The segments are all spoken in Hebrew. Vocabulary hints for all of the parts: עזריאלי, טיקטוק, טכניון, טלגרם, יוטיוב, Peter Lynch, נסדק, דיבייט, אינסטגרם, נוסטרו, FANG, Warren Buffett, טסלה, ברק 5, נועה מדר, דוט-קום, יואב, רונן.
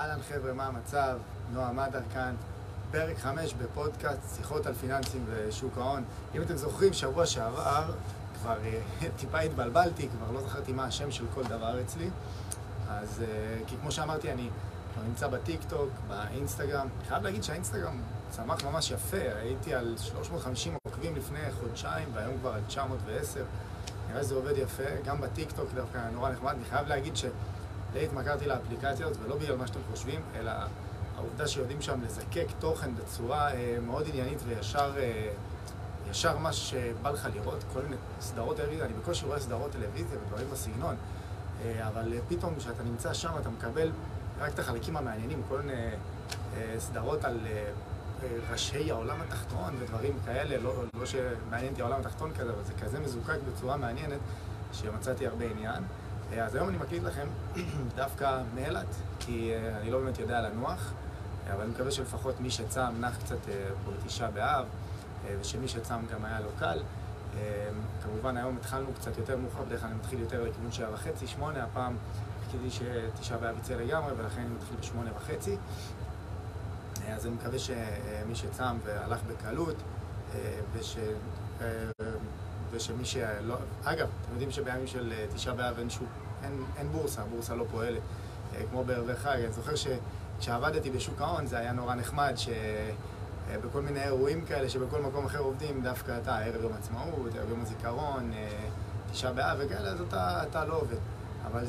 אהלן חבר'ה, מה המצב? נועה מדר כאן, ברק 5 בפודקאסט שיחות על פיננסים ושוק ההון. אם אתם זוכרים, שבוע שעבר כבר טיפה התבלבלתי, כבר לא זכרתי מה השם של כל דבר אצלי. אז כי כמו שאמרתי, אני כבר נמצא בטיקטוק, באינסטגרם. חייב להגיד שהאינסטגרם צמח ממש יפה, הייתי על 350 עוקבים לפני חודשיים והיום כבר על 910. נראה שזה עובד יפה, גם בטיקטוק דווקא נורא נחמד. אני חייב להגיד ש... התמכרתי לאפליקציות, ולא בגלל מה שאתם חושבים, אלא העובדה שיודעים שם לזקק תוכן בצורה מאוד עניינית וישר מה שבא לך לראות, כל מיני סדרות טלוויזיה, אני בקושי רואה סדרות טלוויזיה ודברים בסגנון, אבל פתאום כשאתה נמצא שם אתה מקבל רק את החלקים המעניינים, כל מיני סדרות על ראשי העולם התחתון ודברים כאלה, לא שמעניין את העולם התחתון כזה, אבל זה כזה מזוקק בצורה מעניינת שמצאתי הרבה עניין. אז היום אני מקליט לכם דווקא מאילת, כי אני לא באמת יודע לנוח, אבל אני מקווה שלפחות מי שצם נח קצת בתשעה באב, ושמי שצם גם היה לו קל. כמובן היום התחלנו קצת יותר מאוחר, בדרך כלל אני מתחיל יותר לכיוון 7:30-8, הפעם כדי שתשעה באב יצא לגמרי, ולכן אני מתחיל 8:30. אז אני מקווה שמי שצם והלך בקלות, ושמי שלא... אגב, אתם יודעים שבימים של תשעה באב אין בורסה, הבורסה לא פועלת, כמו בערבי חג. אני זוכר שכשעבדתי בשוק ההון זה היה נורא נחמד שבכל מיני אירועים כאלה שבכל מקום אחר עובדים, דווקא אתה, ערב יום עצמאות, ערב יום הזיכרון, תשעה באב וכאלה, אז אתה לא עובד. אבל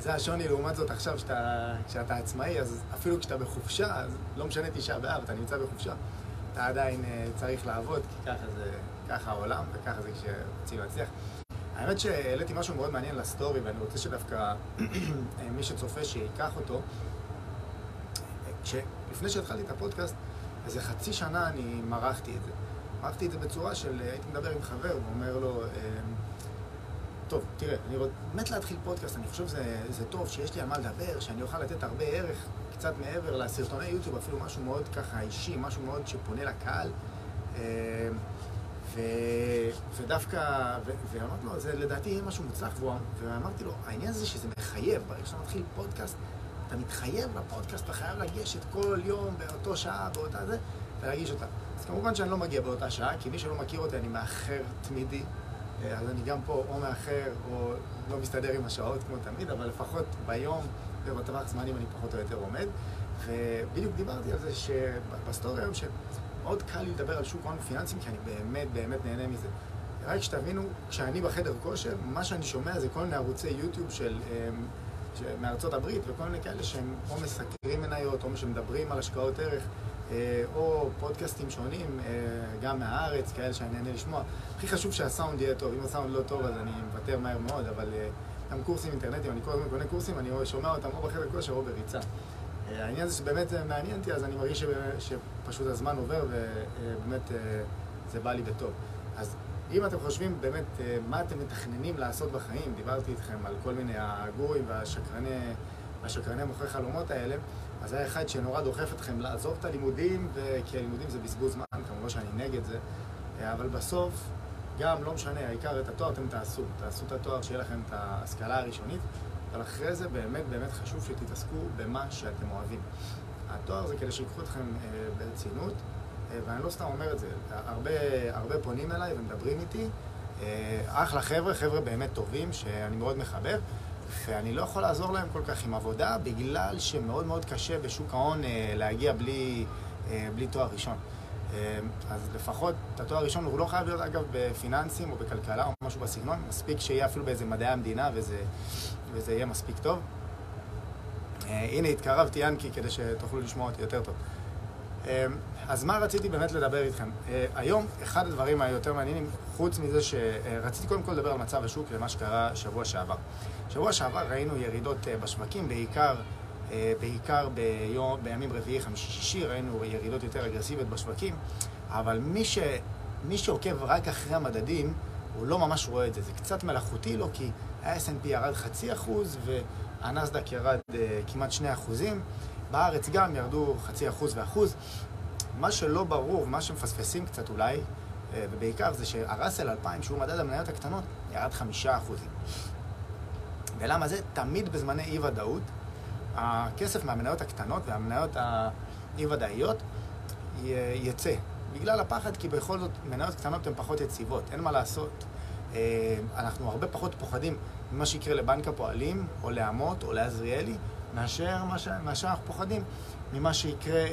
זה השוני לעומת זאת עכשיו כשאתה עצמאי, אז אפילו כשאתה בחופשה, אז לא משנה תשעה באב, אתה נמצא בחופשה, אתה עדיין צריך לעבוד, כי ככה זה... ככה העולם, וככה זה כשרוצים להצליח. האמת שהעליתי משהו מאוד מעניין לסטורי, ואני רוצה שדווקא מי שצופה שיקח אותו. לפני שהתחלתי את הפודקאסט, איזה חצי שנה אני מרחתי את זה. מרחתי את זה בצורה של, הייתי מדבר עם חבר ואומר לו, טוב, תראה, אני באמת להתחיל פודקאסט, אני חושב שזה טוב שיש לי על מה לדבר, שאני אוכל לתת הרבה ערך, קצת מעבר לסרטוני יוטיוב, אפילו משהו מאוד ככה אישי, משהו מאוד שפונה לקהל. ודווקא, ואמרתי לו, זה לדעתי יהיה משהו מוצלח, ואמרתי לו, העניין הזה שזה מחייב, ברגע שאתה מתחיל פודקאסט, אתה מתחייב לפודקאסט, אתה חייב להגיש את כל יום באותו שעה, באותה זה, ולהגיש אותה. אז כמובן שאני לא מגיע באותה שעה, כי מי שלא מכיר אותי, אני מאחר תמידי, אז אני גם פה או מאחר, או לא מסתדר עם השעות כמו תמיד, אבל לפחות ביום ובטווח זמנים אני פחות או יותר עומד, ובדיוק דיברתי על זה שבסטורי היום ש... מאוד קל לי לדבר על שוק ההון ופיננסים, כי אני באמת נהנה מזה. רק שתבינו, כשאני בחדר כושר, מה שאני שומע זה כל מיני ערוצי יוטיוב של מארצות הברית, וכל מיני כאלה שהם או מסקרים מניות, או שמדברים על השקעות ערך, או פודקאסטים שונים, גם מהארץ, כאלה שאני נהנה לשמוע. הכי חשוב שהסאונד יהיה טוב, אם הסאונד לא טוב אז אני מוותר מהר מאוד, אבל גם קורסים אינטרנטיים, אני כל הזמן קונה קורסים, אני שומע אותם או בחדר כושר או בריצה. העניין הזה שבאמת מעניין אותי, אז אני מרגיש שפשוט הזמן עובר ובאמת זה בא לי בטוב. אז אם אתם חושבים באמת מה אתם מתכננים לעשות בחיים, דיברתי איתכם על כל מיני הגורים והשקרני מוכרי חלומות האלה, אז היה אחד שנורא דוחף אתכם לעזוב את הלימודים, כי הלימודים זה בזבוז זמן, כמובן שאני נגד זה, אבל בסוף גם לא משנה, העיקר את התואר אתם תעשו את התואר שיהיה לכם את ההשכלה הראשונית, אבל אחרי זה באמת חשוב שתתעסקו במה שאתם אוהבים. התואר זה כדי שיקחו אתכם ברצינות, ואני לא סתם אומר את זה, הרבה פונים אליי ומדברים איתי, אחלה חבר'ה באמת טובים שאני מאוד מחבר, ואני לא יכול לעזור להם כל כך עם עבודה, בגלל שמאוד מאוד קשה בשוק ההון להגיע בלי תואר ראשון. אז לפחות התואר הראשון הוא לא חייב להיות אגב בפיננסים או בכלכלה או משהו בסגנון, מספיק שיהיה אפילו באיזה מדעי המדינה וזה יהיה מספיק טוב. הנה התקרבתי ינקי כדי שתוכלו לשמוע אותי יותר טוב. אז מה רציתי באמת לדבר איתכם? היום אחד הדברים היותר מעניינים, חוץ מזה שרציתי קודם כל לדבר על מצב השוק למה שקרה שבוע שעבר. שבוע שעבר ראינו ירידות בשווקים, בעיקר בימים רביעי, חמישי, שישי, ראינו ירידות יותר אגרסיביות בשווקים, אבל מי שעוקב רק אחרי המדדים, הוא לא ממש רואה את זה. זה קצת מלאכותי לו, כי ה-S&P ירד 0.5% והנסדק ירד כמעט 2%. בארץ גם ירדו 0.5% ואחוז. מה שלא ברור, מה שמפספסים קצת אולי, ובעיקר זה שהרסל 2000, שהוא מדד המניות הקטנות, ירד 5%. ולמה זה? תמיד בזמני אי-ודאות, הכסף מהמניות הקטנות והמניות האי-ודאיות יצא. בגלל הפחד, כי בכל זאת מניות קטנות הן פחות יציבות, אין מה לעשות. אנחנו הרבה פחות פוחדים ממה שיקרה לבנק הפועלים, או לעמות, או לעזריאלי, מאשר אנחנו פוחדים ממה שיקרה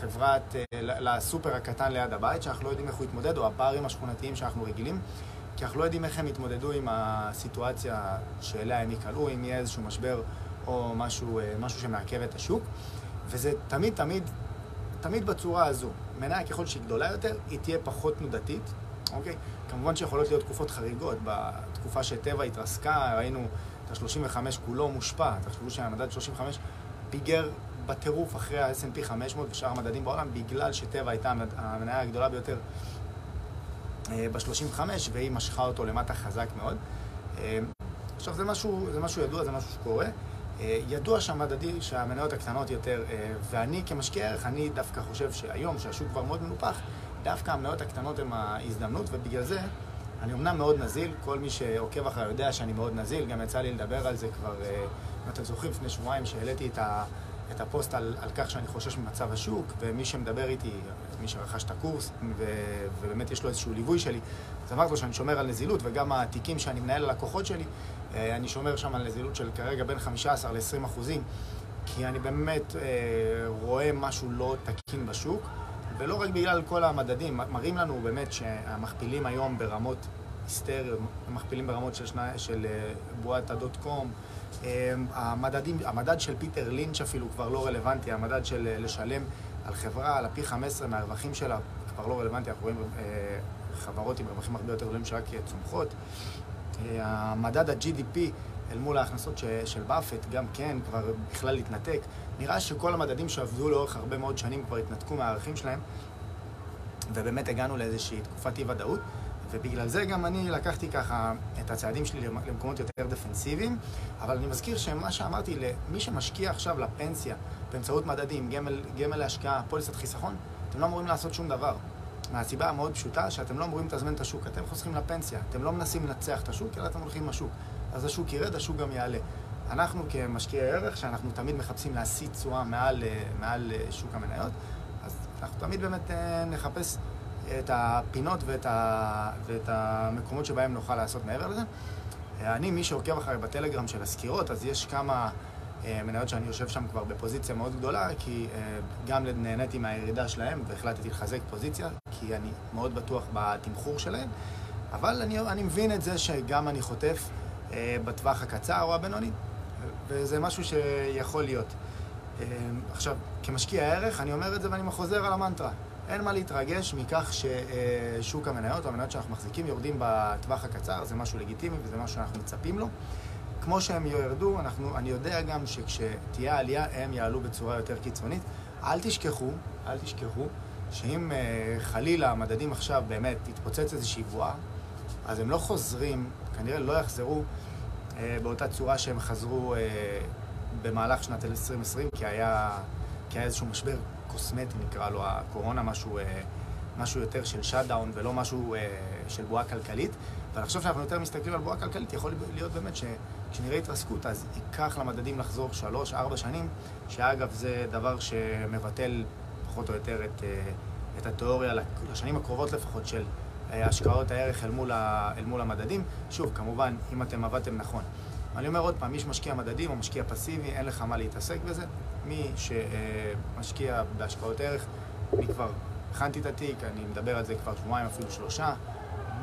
לחברת, לסופר הקטן ליד הבית, שאנחנו לא יודעים איך הוא יתמודד, או הפערים השכונתיים שאנחנו רגילים, כי אנחנו לא יודעים איך הם יתמודדו עם הסיטואציה שאליה הם יקלעו, אם יהיה איזשהו משבר או משהו שמעכב את השוק. וזה תמיד, תמיד, תמיד בצורה הזו. מניה ככל שהיא גדולה יותר, היא תהיה פחות תנודתית. אוקיי? כמובן שיכולות להיות תקופות חריגות. בתקופה שטבע התרסקה, ראינו את ה-35 כולו מושפע. תחשבו שהמדד 35 פיגר בטירוף אחרי ה-S&P 500 ושאר המדדים בעולם, בגלל שטבע הייתה המניה הגדולה ביותר ב-35, והיא משכה אותו למטה חזק מאוד. עכשיו, זה משהו ידוע, זה משהו שקורה. ידוע שהמניות הקטנות יותר, ואני כמשקיע ערך, אני דווקא חושב שהיום, שהשוק כבר מאוד מנופח, דווקא המניות הקטנות הן ההזדמנות, ובגלל זה אני אמנם מאוד נזיל, כל מי שעוקב אחרי יודע שאני מאוד נזיל, גם יצא לי לדבר על זה כבר, אם אתם זוכרים, לפני שבועיים שהעליתי את הפוסט על כך שאני חושש ממצב השוק, ומי שמדבר איתי, מי שרכש את הקורס, ובאמת יש לו איזשהו ליווי שלי, אז אמרתי לו שאני שומר על נזילות, וגם התיקים שאני מנהל ללקוחות שלי, אני שומר שם על נזילות של כרגע בין 15 ל-20%, כי אני באמת רואה משהו לא תקין בשוק, ולא רק בגלל כל המדדים, מראים לנו באמת שהמכפילים היום ברמות היסטריות, המכפילים ברמות של בועת הדוט-קום, המדד של פיטר לינץ' אפילו כבר לא רלוונטי, המדד של לשלם על חברה, על הפי 15 מהרווחים שלה, כבר לא רלוונטי, אנחנו רואים חברות עם רווחים הרבה יותר גדולים שרק צומחות. המדד ה-GDP אל מול ההכנסות של באפט, גם כן, כבר בכלל התנתק. נראה שכל המדדים שעבדו לאורך הרבה מאוד שנים כבר התנתקו מהערכים שלהם, ובאמת הגענו לאיזושהי תקופת אי-ודאות, ובגלל זה גם אני לקחתי ככה את הצעדים שלי למקומות יותר דפנסיביים, אבל אני מזכיר שמה שאמרתי למי שמשקיע עכשיו לפנסיה באמצעות מדדים, גמל להשקעה, פוליסת חיסכון, אתם לא אמורים לעשות שום דבר. מהסיבה המאוד פשוטה שאתם לא אמורים לתזמן את השוק, אתם חוסכים לפנסיה, אתם לא מנסים לנצח את השוק, אלא אתם הולכים עם השוק. אז השוק ירד, השוק גם יעלה. אנחנו כמשקיעי ערך, שאנחנו תמיד מחפשים להסיט תשואה מעל שוק המניות, אז אנחנו תמיד באמת נחפש את הפינות ואת המקומות שבהם נוכל לעשות מעבר לזה. אני, מי שעוקב אחרי בטלגרם של הסקירות, אז יש כמה מניות שאני יושב שם כבר בפוזיציה מאוד גדולה, כי גם נהניתי מהירידה שלהם והחלטתי לחזק פוזיציה, כי אני מאוד בטוח בתמחור שלהם, אבל אני מבין את זה שגם אני חוטף בטווח הקצר או הבינוני, וזה משהו שיכול להיות. עכשיו, כמשקיע הערך, אני אומר את זה ואני חוזר על המנטרה. אין מה להתרגש מכך ששוק המניות, המניות שאנחנו מחזיקים, יורדים בטווח הקצר, זה משהו לגיטימי וזה משהו שאנחנו מצפים לו. כמו שהם ירדו, אני יודע גם שכשתהיה עלייה, הם יעלו בצורה יותר קיצונית. אל תשכחו שאם חלילה המדדים עכשיו באמת יתפוצץ איזושהי בועה, אז הם לא חוזרים, כנראה לא יחזרו באותה צורה שהם חזרו במהלך שנת 2020, כי היה איזשהו משבר קוסמטי, נקרא לו הקורונה, משהו יותר של שאט-דאון ולא משהו של בועה כלכלית. אבל עכשיו שאנחנו יותר מסתכלים על בועה כלכלית, יכול להיות באמת שכשנראה התרסקות, אז ייקח למדדים לחזור 3-4 שנים, שאגב זה דבר שמבטל פחות או יותר את התיאוריה לשנים הקרובות לפחות של השקעות הערך אל מול המדדים. שוב, כמובן, אם אתם עבדתם נכון. אני אומר עוד פעם, מי שמשקיע מדדים או משקיע פסיבי, אין לך מה להתעסק בזה. מי שמשקיע בהשקעות ערך, אני כבר הכנתי את התיק, אני מדבר על זה כבר שבועיים, אפילו 3,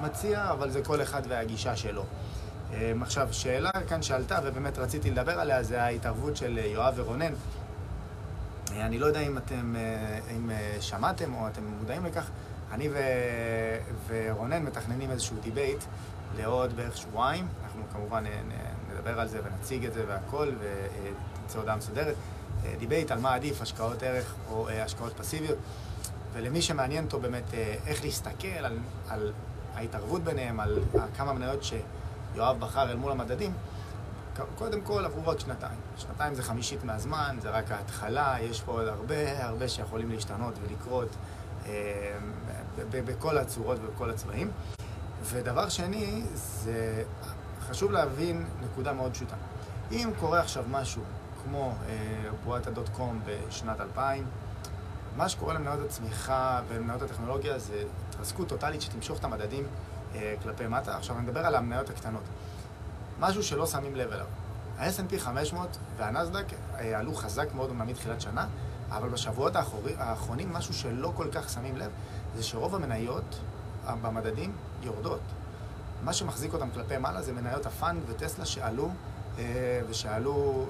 מציע, אבל זה כל אחד והגישה שלו. עכשיו, שאלה כאן שאלתה, ובאמת רציתי לדבר עליה, זה ההתערבות של יואב ורונן. אני לא יודע אם אתם שמעתם או אתם מודעים לכך, אני ורונן מתכננים איזשהו דיבייט לעוד בערך שבועיים. אנחנו כמובן נדבר על זה ונציג את זה והכל, ותצא הודעה מסודרת. דיבייט על מה עדיף, השקעות ערך או השקעות פסיביות. ולמי שמעניין אותו באמת איך להסתכל על ההתערבות ביניהם, על כמה מניות שיואב בחר אל מול המדדים, קודם כל עברו רק 2. 2 זה 50% מהזמן, זה רק ההתחלה, יש פה עוד הרבה שיכולים להשתנות ולקרות בכל הצורות ובכל הצבעים. ודבר שני, זה חשוב להבין נקודה מאוד פשוטה. אם קורה עכשיו משהו כמו בועת הדוט-קום בשנת 2000, מה שקורה למניות הצמיחה ולמניות הטכנולוגיה זה התרסקות טוטלית שתמשוך את המדדים כלפי מטה. עכשיו אני מדבר על המניות הקטנות. משהו שלא שמים לב אליו. ה-S&P 500 והנסדק עלו חזק מאוד אמנם מתחילת שנה, אבל בשבועות האחרונים משהו שלא כל כך שמים לב זה שרוב המניות במדדים יורדות. מה שמחזיק אותם כלפי מעלה זה מניות הפאנג וטסלה שעלו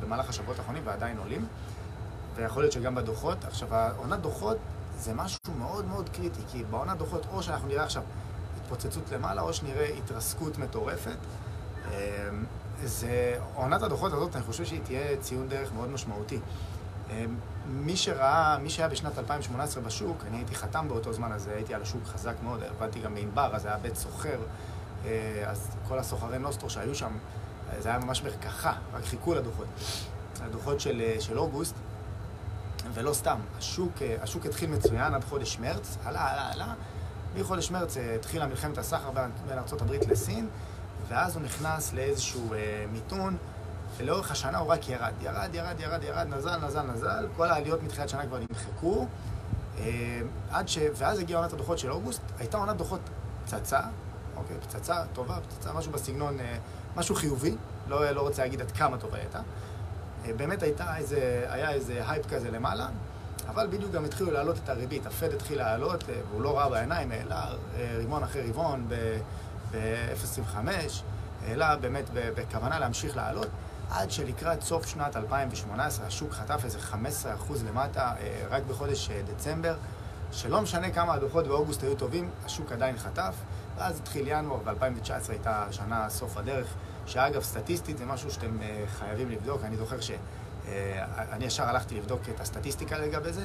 במהלך השבועות האחרונים ועדיין עולים. ויכול להיות שגם בדוחות. עכשיו, העונת דוחות זה משהו מאוד מאוד קריטי, כי בעונת דוחות או שאנחנו נראה עכשיו התפוצצות למעלה, או שנראה התרסקות מטורפת. עונת הדוחות הזאת, אני חושב שהיא תהיה ציון דרך מאוד משמעותי. מי שהיה בשנת 2018 בשוק, אני הייתי חתם באותו זמן, אז הייתי על השוק חזק מאוד, עבדתי גם בענבר, אז היה בית סוחר, אז כל הסוחרי נוסטור שהיו שם, זה היה ממש מרקחה, רק חיכו לדוחות. הדוחות של אוגוסט, ולא סתם, השוק התחיל מצוין עד חודש מרץ, עלה, מחודש מרץ התחילה מלחמת הסחר בין ארצות הברית לסין, ואז הוא נכנס לאיזשהו מיתון, ולאורך השנה הוא רק ירד, נזל, כל העליות מתחילת שנה כבר נמחקו, ואז הגיעה עונת הדוחות של אוגוסט, הייתה עונת דוחות פצצה, אוקיי, פצצה טובה, פצצה, משהו בסגנון, משהו חיובי, לא רוצה להגיד עד כמה טובה הייתה, באמת היה איזה הייפ כזה למעלה, אבל בדיוק גם התחילו להעלות את הריבית, הפד התחיל להעלות, והוא לא ראה בעיניים, העלה ריבון אחרי ריבון ב-0.25, העלה באמת בכוונה להמשיך להעלות, עד שלקראת סוף שנת 2018 השוק חטף איזה 15% למטה רק בחודש דצמבר, שלא משנה כמה הדוחות באוגוסט היו טובים, השוק עדיין חטף, ואז התחיל ינואר, ב-2019 הייתה שנה סוף הדרך, שאגב, סטטיסטית זה משהו שאתם חייבים לבדוק. אני זוכר שאני ישר הלכתי לבדוק את הסטטיסטיקה לגבי זה.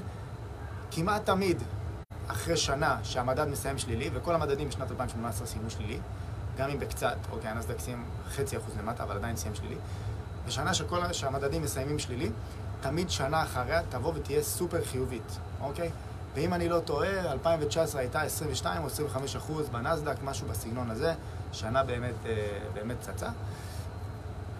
כמעט תמיד אחרי שנה שהמדד מסיים שלילי, וכל המדדים בשנת 2018 סיימו שלילי, גם אם בקצת, אוקיי, הנסדק סיים 0.5% למטה, אבל עדיין סיים שלילי. בשנה שהמדדים מסיימים שלילי, תמיד שנה אחריה תבוא ותהיה סופר חיובית, אוקיי? ואם אני לא טועה, 2019 הייתה 22 או 25% בנסדק, משהו בסגנון הזה, שנה באמת צצה.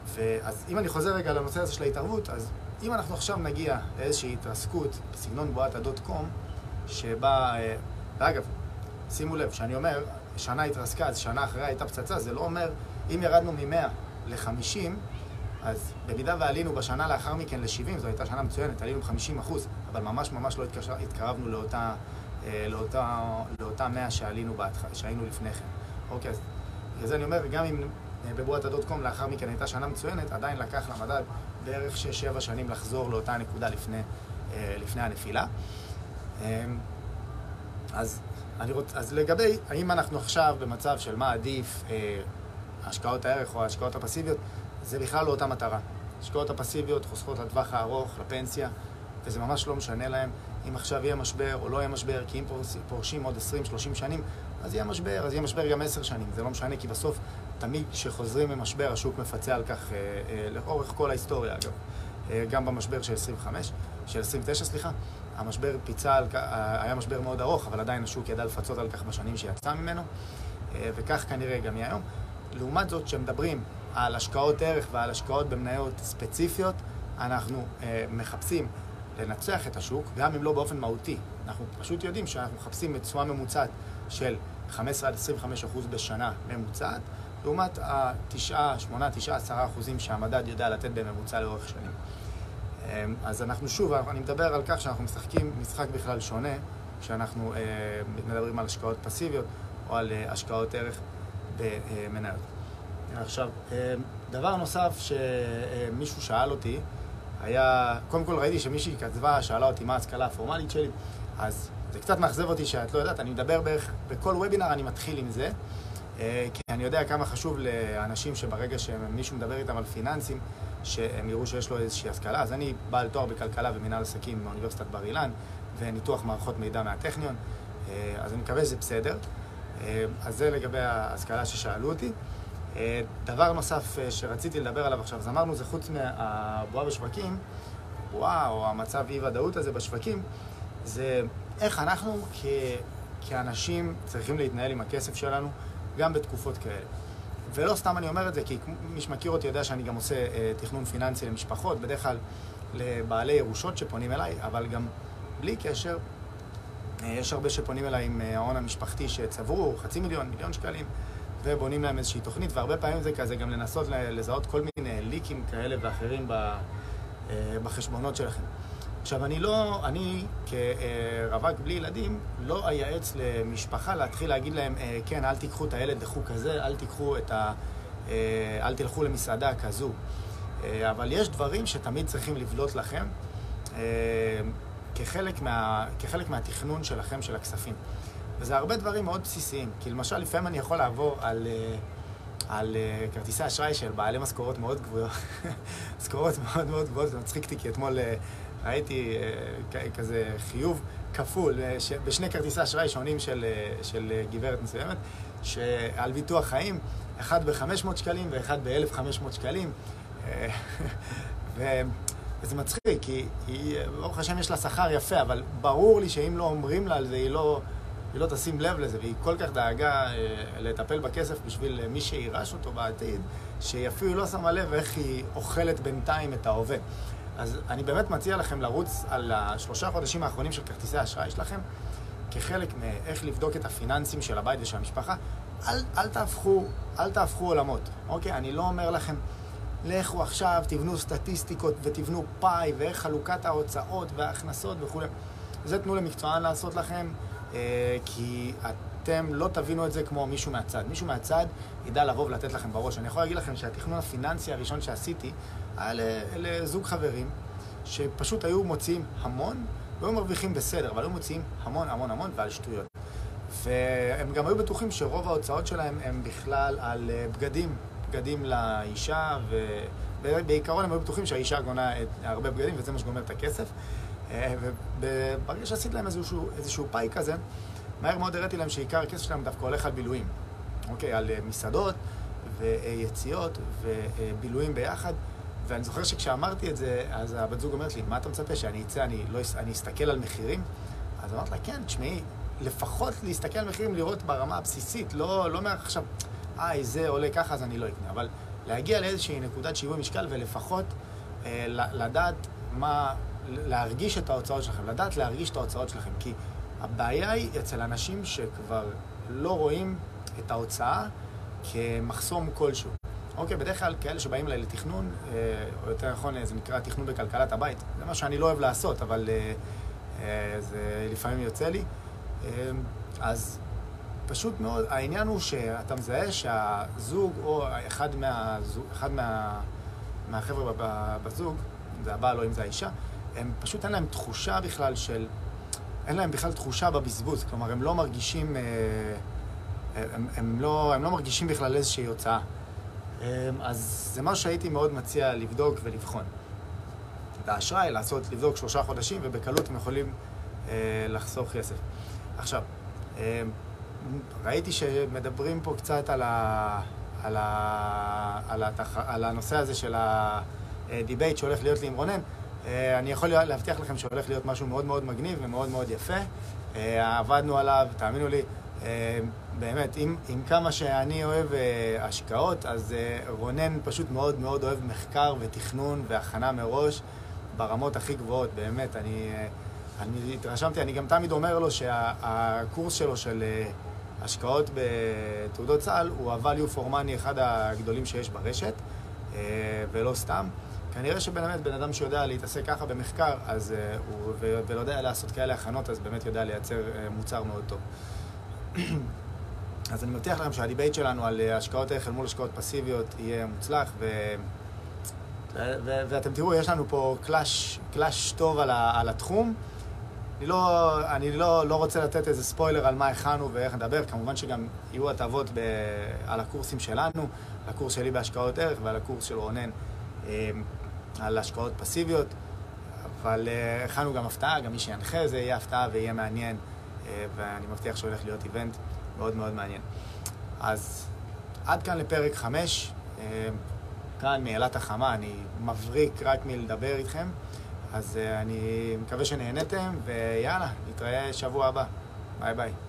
ואז אם אני חוזר רגע לנושא הזה של ההתערבות, אז אם אנחנו עכשיו נגיע לאיזושהי התרסקות בסגנון בועת הדוט-קום, שבה, ואגב, שימו לב, שאני אומר, שנה התרסקה, אז שנה אחריה הייתה פצצה, זה לא אומר, אם ירדנו מ-100 ל-50, אז במידה ועלינו בשנה לאחר מכן ל-70, זו הייתה שנה מצוינת, עלינו 50%, אבל ממש לא התקרבנו לאותה 100 שהיינו לפני כן. אוקיי, אז זה אני אומר, גם אם בבועת הדוט-קום לאחר מכן הייתה שנה מצוינת, עדיין לקח למדד בערך 6-7 שנים לחזור לאותה נקודה לפני הנפילה. אז לגבי, האם אנחנו עכשיו במצב של מה עדיף, השקעות הערך או השקעות הפסיביות, זה בכלל לא אותה מטרה. השקעות הפסיביות חוסכות לטווח הארוך, לפנסיה, וזה ממש לא משנה להם אם עכשיו יהיה משבר או לא יהיה משבר, כי אם פורשים עוד 20-30 שנים, אז יהיה משבר, גם 10 שנים. זה לא משנה, כי בסוף תמיד כשחוזרים ממשבר, השוק מפצה על כך לאורך כל ההיסטוריה, אגב. גם במשבר של 29, המשבר פיצה על כך, היה משבר מאוד ארוך, אבל עדיין השוק ידע לפצות על כך בשנים שיצא ממנו, וכך כנראה גם מהיום. לעומת זאת, שמדברים על השקעות ערך ועל השקעות במניות ספציפיות, אנחנו מחפשים לנצח את השוק, גם אם לא באופן מהותי. אנחנו פשוט יודעים שאנחנו מחפשים תשואה ממוצעת של 15-25% בשנה ממוצעת, לעומת ה-9-10% שהמדד יודע לתת בממוצע לאורך שנים. אז אנחנו שוב, אני מדבר על כך שאנחנו משחקים משחק בכלל שונה, כשאנחנו מדברים על השקעות פסיביות או על השקעות ערך במניות. עכשיו, דבר נוסף שמישהו שאל אותי, היה, קודם כל ראיתי שמישהי כתבה, שאלה אותי מה ההשכלה הפורמלית שלי, אז זה קצת מאכזב אותי שאת לא יודעת, אני מדבר בערך, בכל וובינר אני מתחיל עם זה, כי אני יודע כמה חשוב לאנשים שברגע שמישהו מדבר איתם על פיננסים, שהם יראו שיש לו איזושהי השכלה. אז אני בעל תואר בכלכלה ומנהל עסקים מאוניברסיטת בר אילן, וניתוח מערכות מידע מהטכניון, אז אני מקווה שזה בסדר. אז זה לגבי ההשכלה ששאלו אותי. דבר נוסף שרציתי לדבר עליו עכשיו, אז אמרנו זה חוץ מהבועה בשווקים, הבועה או המצב אי-ודאות הזה בשווקים, זה איך אנחנו כאנשים צריכים להתנהל עם הכסף שלנו גם בתקופות כאלה. ולא סתם אני אומר את זה, כי מי שמכיר אותי יודע שאני גם עושה תכנון פיננסי למשפחות, בדרך כלל לבעלי ירושות שפונים אליי, אבל גם בלי קשר, יש הרבה שפונים אליי עם ההון המשפחתי שצברו, 500,000, 1,000,000 שקלים, ובונים להם איזושהי תוכנית, והרבה פעמים זה כזה גם לנסות לזהות כל מיני ליקים כאלה ואחרים בחשבונות שלכם. עכשיו, אני כרווק בלי ילדים, לא אייעץ למשפחה להתחיל להגיד להם, כן, אל תיקחו את הילד לחוג הזה, אל תלכו למסעדה כזו. אבל יש דברים שתמיד צריכים לבלוט לכם כחלק מהתכנון שלכם של הכספים. וזה הרבה דברים מאוד בסיסיים, כי למשל לפעמים אני יכול לעבור על כרטיסי אשראי של בעלי משכורות מאוד גבוהות, זה מצחיק אותי, כי אתמול ראיתי כזה חיוב כפול בשני כרטיסי אשראי שונים של גברת מסוימת, שעל ביטוח חיים, אחד ב-500 שקלים ואחד ב-1,500 שקלים, וזה מצחיק, כי ברוך השם יש לה שכר יפה, אבל ברור לי שאם לא אומרים לה על זה, היא לא תשים לב לזה, והיא כל כך דאגה לטפל בכסף בשביל מי שירש אותו בעתיד, שיפי לא שמה לב איך היא אוכלת בינתיים את ההווה. אז אני באמת מציע לכם לרוץ על 3 החודשים האחרונים של כרטיסי האשראי שלכם, כחלק מאיך לבדוק את הפיננסים של הבית ושל המשפחה. אל תהפכו עולמות, אוקיי? אני לא אומר לכם, לכו עכשיו, תבנו סטטיסטיקות ותבנו פאי, ואיך חלוקת ההוצאות וההכנסות וכו'. זה תנו למקצוען לעשות לכם, כי אתם לא תבינו את זה כמו מישהו מהצד. מישהו מהצד ידע לבוא ולתת לכם בראש. אני יכול להגיד לכם שהתכנון הפיננסי הראשון שעשיתי היה לזוג חברים שפשוט היו מוציאים המון, והיו מרוויחים בסדר, אבל היו מוציאים המון המון המון ועל שטויות. והם גם היו בטוחים שרוב ההוצאות שלהם הם בכלל על בגדים לאישה, ובעיקרון הם היו בטוחים שהאישה גונה הרבה בגדים וזה מה שגומר את הכסף. וברגע שעשית להם איזשהו פאי כזה, מהר מאוד הראיתי להם שעיקר הכסף שלהם דווקא הולך על בילויים, אוקיי? על מסעדות ויציאות ובילויים ביחד. ואני זוכר שכשאמרתי את זה, אז הבת זוג אומרת לי, מה אתה מצפה, שאני אצא, אני אסתכל על מחירים? אז אמרת לה, כן, תשמעי, לפחות להסתכל על מחירים, לראות ברמה הבסיסית, לא מערך עכשיו, זה עולה ככה, אז אני לא אקנה, אבל להגיע לאיזושהי נקודת שיווי משקל, ולפחות לדעת מה, להרגיש את ההוצאות שלכם, לדעת להרגיש את ההוצאות שלכם, כי הבעיה היא אצל אנשים שכבר לא רואים את ההוצאה כמחסום כלשהו. אוקיי, בדרך כלל כאלה שבאים אליי לתכנון, או יותר נכון, זה נקרא תכנון בכלכלת הבית. זה מה שאני לא אוהב לעשות, אבל זה לפעמים יוצא לי. אז פשוט מאוד, העניין הוא שאתה מזהה שהזוג, או אחד מהחבר'ה בזוג, זה הבעל או אם זה האישה, הם פשוט אין להם תחושה בכלל בבזבוז. כלומר, הם לא מרגישים, הם לא מרגישים בכלל איזושהי הוצאה. אז זה מה שהייתי מאוד מציע לבדוק ולבחון. את האשראי, לבדוק 3 חודשים, ובקלות הם יכולים לחסוך כסף. עכשיו, ראיתי שמדברים פה קצת על הנושא הזה של הדיבייט שהולך להיות לי עם רונן. אני יכול להבטיח לכם שהולך להיות משהו מאוד מאוד מגניב ומאוד מאוד יפה. עבדנו עליו, תאמינו לי, באמת, עם כמה שאני אוהב השקעות, אז רונן פשוט מאוד מאוד אוהב מחקר ותכנון והכנה מראש ברמות הכי גבוהות. באמת, אני התרשמתי, אני גם תמיד אומר לו שהקורס שלו של השקעות בתעודות צה"ל הוא ה-value for money אחד הגדולים שיש ברשת, ולא סתם. כנראה שבאמת בן אדם שיודע להתעסק ככה במחקר, אז הוא, ולא יודע לעשות כאלה הכנות, אז באמת יודע לייצר מוצר מאוד טוב. אז אני מבטיח לכם שהדיבייט שלנו על השקעות ערך מול השקעות פסיביות יהיה מוצלח, ואתם תראו, יש לנו פה קלאש טוב על התחום. אני לא רוצה לתת איזה ספוילר על מה הכנו ואיך נדבר. כמובן שגם יהיו התאבות על הקורסים שלנו, הקורס שלי בהשקעות ערך ועל הקורס של רונן על השקעות פסיביות, אבל הכנו גם הפתעה, גם מי שינחה, זה יהיה הפתעה ויהיה מעניין, ואני מבטיח שהולך להיות איבנט מאוד מאוד מעניין. אז עד כאן לפרק 5, כאן מעלת החמה, אני מבריק רק מלדבר איתכם, אז אני מקווה שנהנתם, ויאללה, נתראה שבוע הבא, ביי ביי.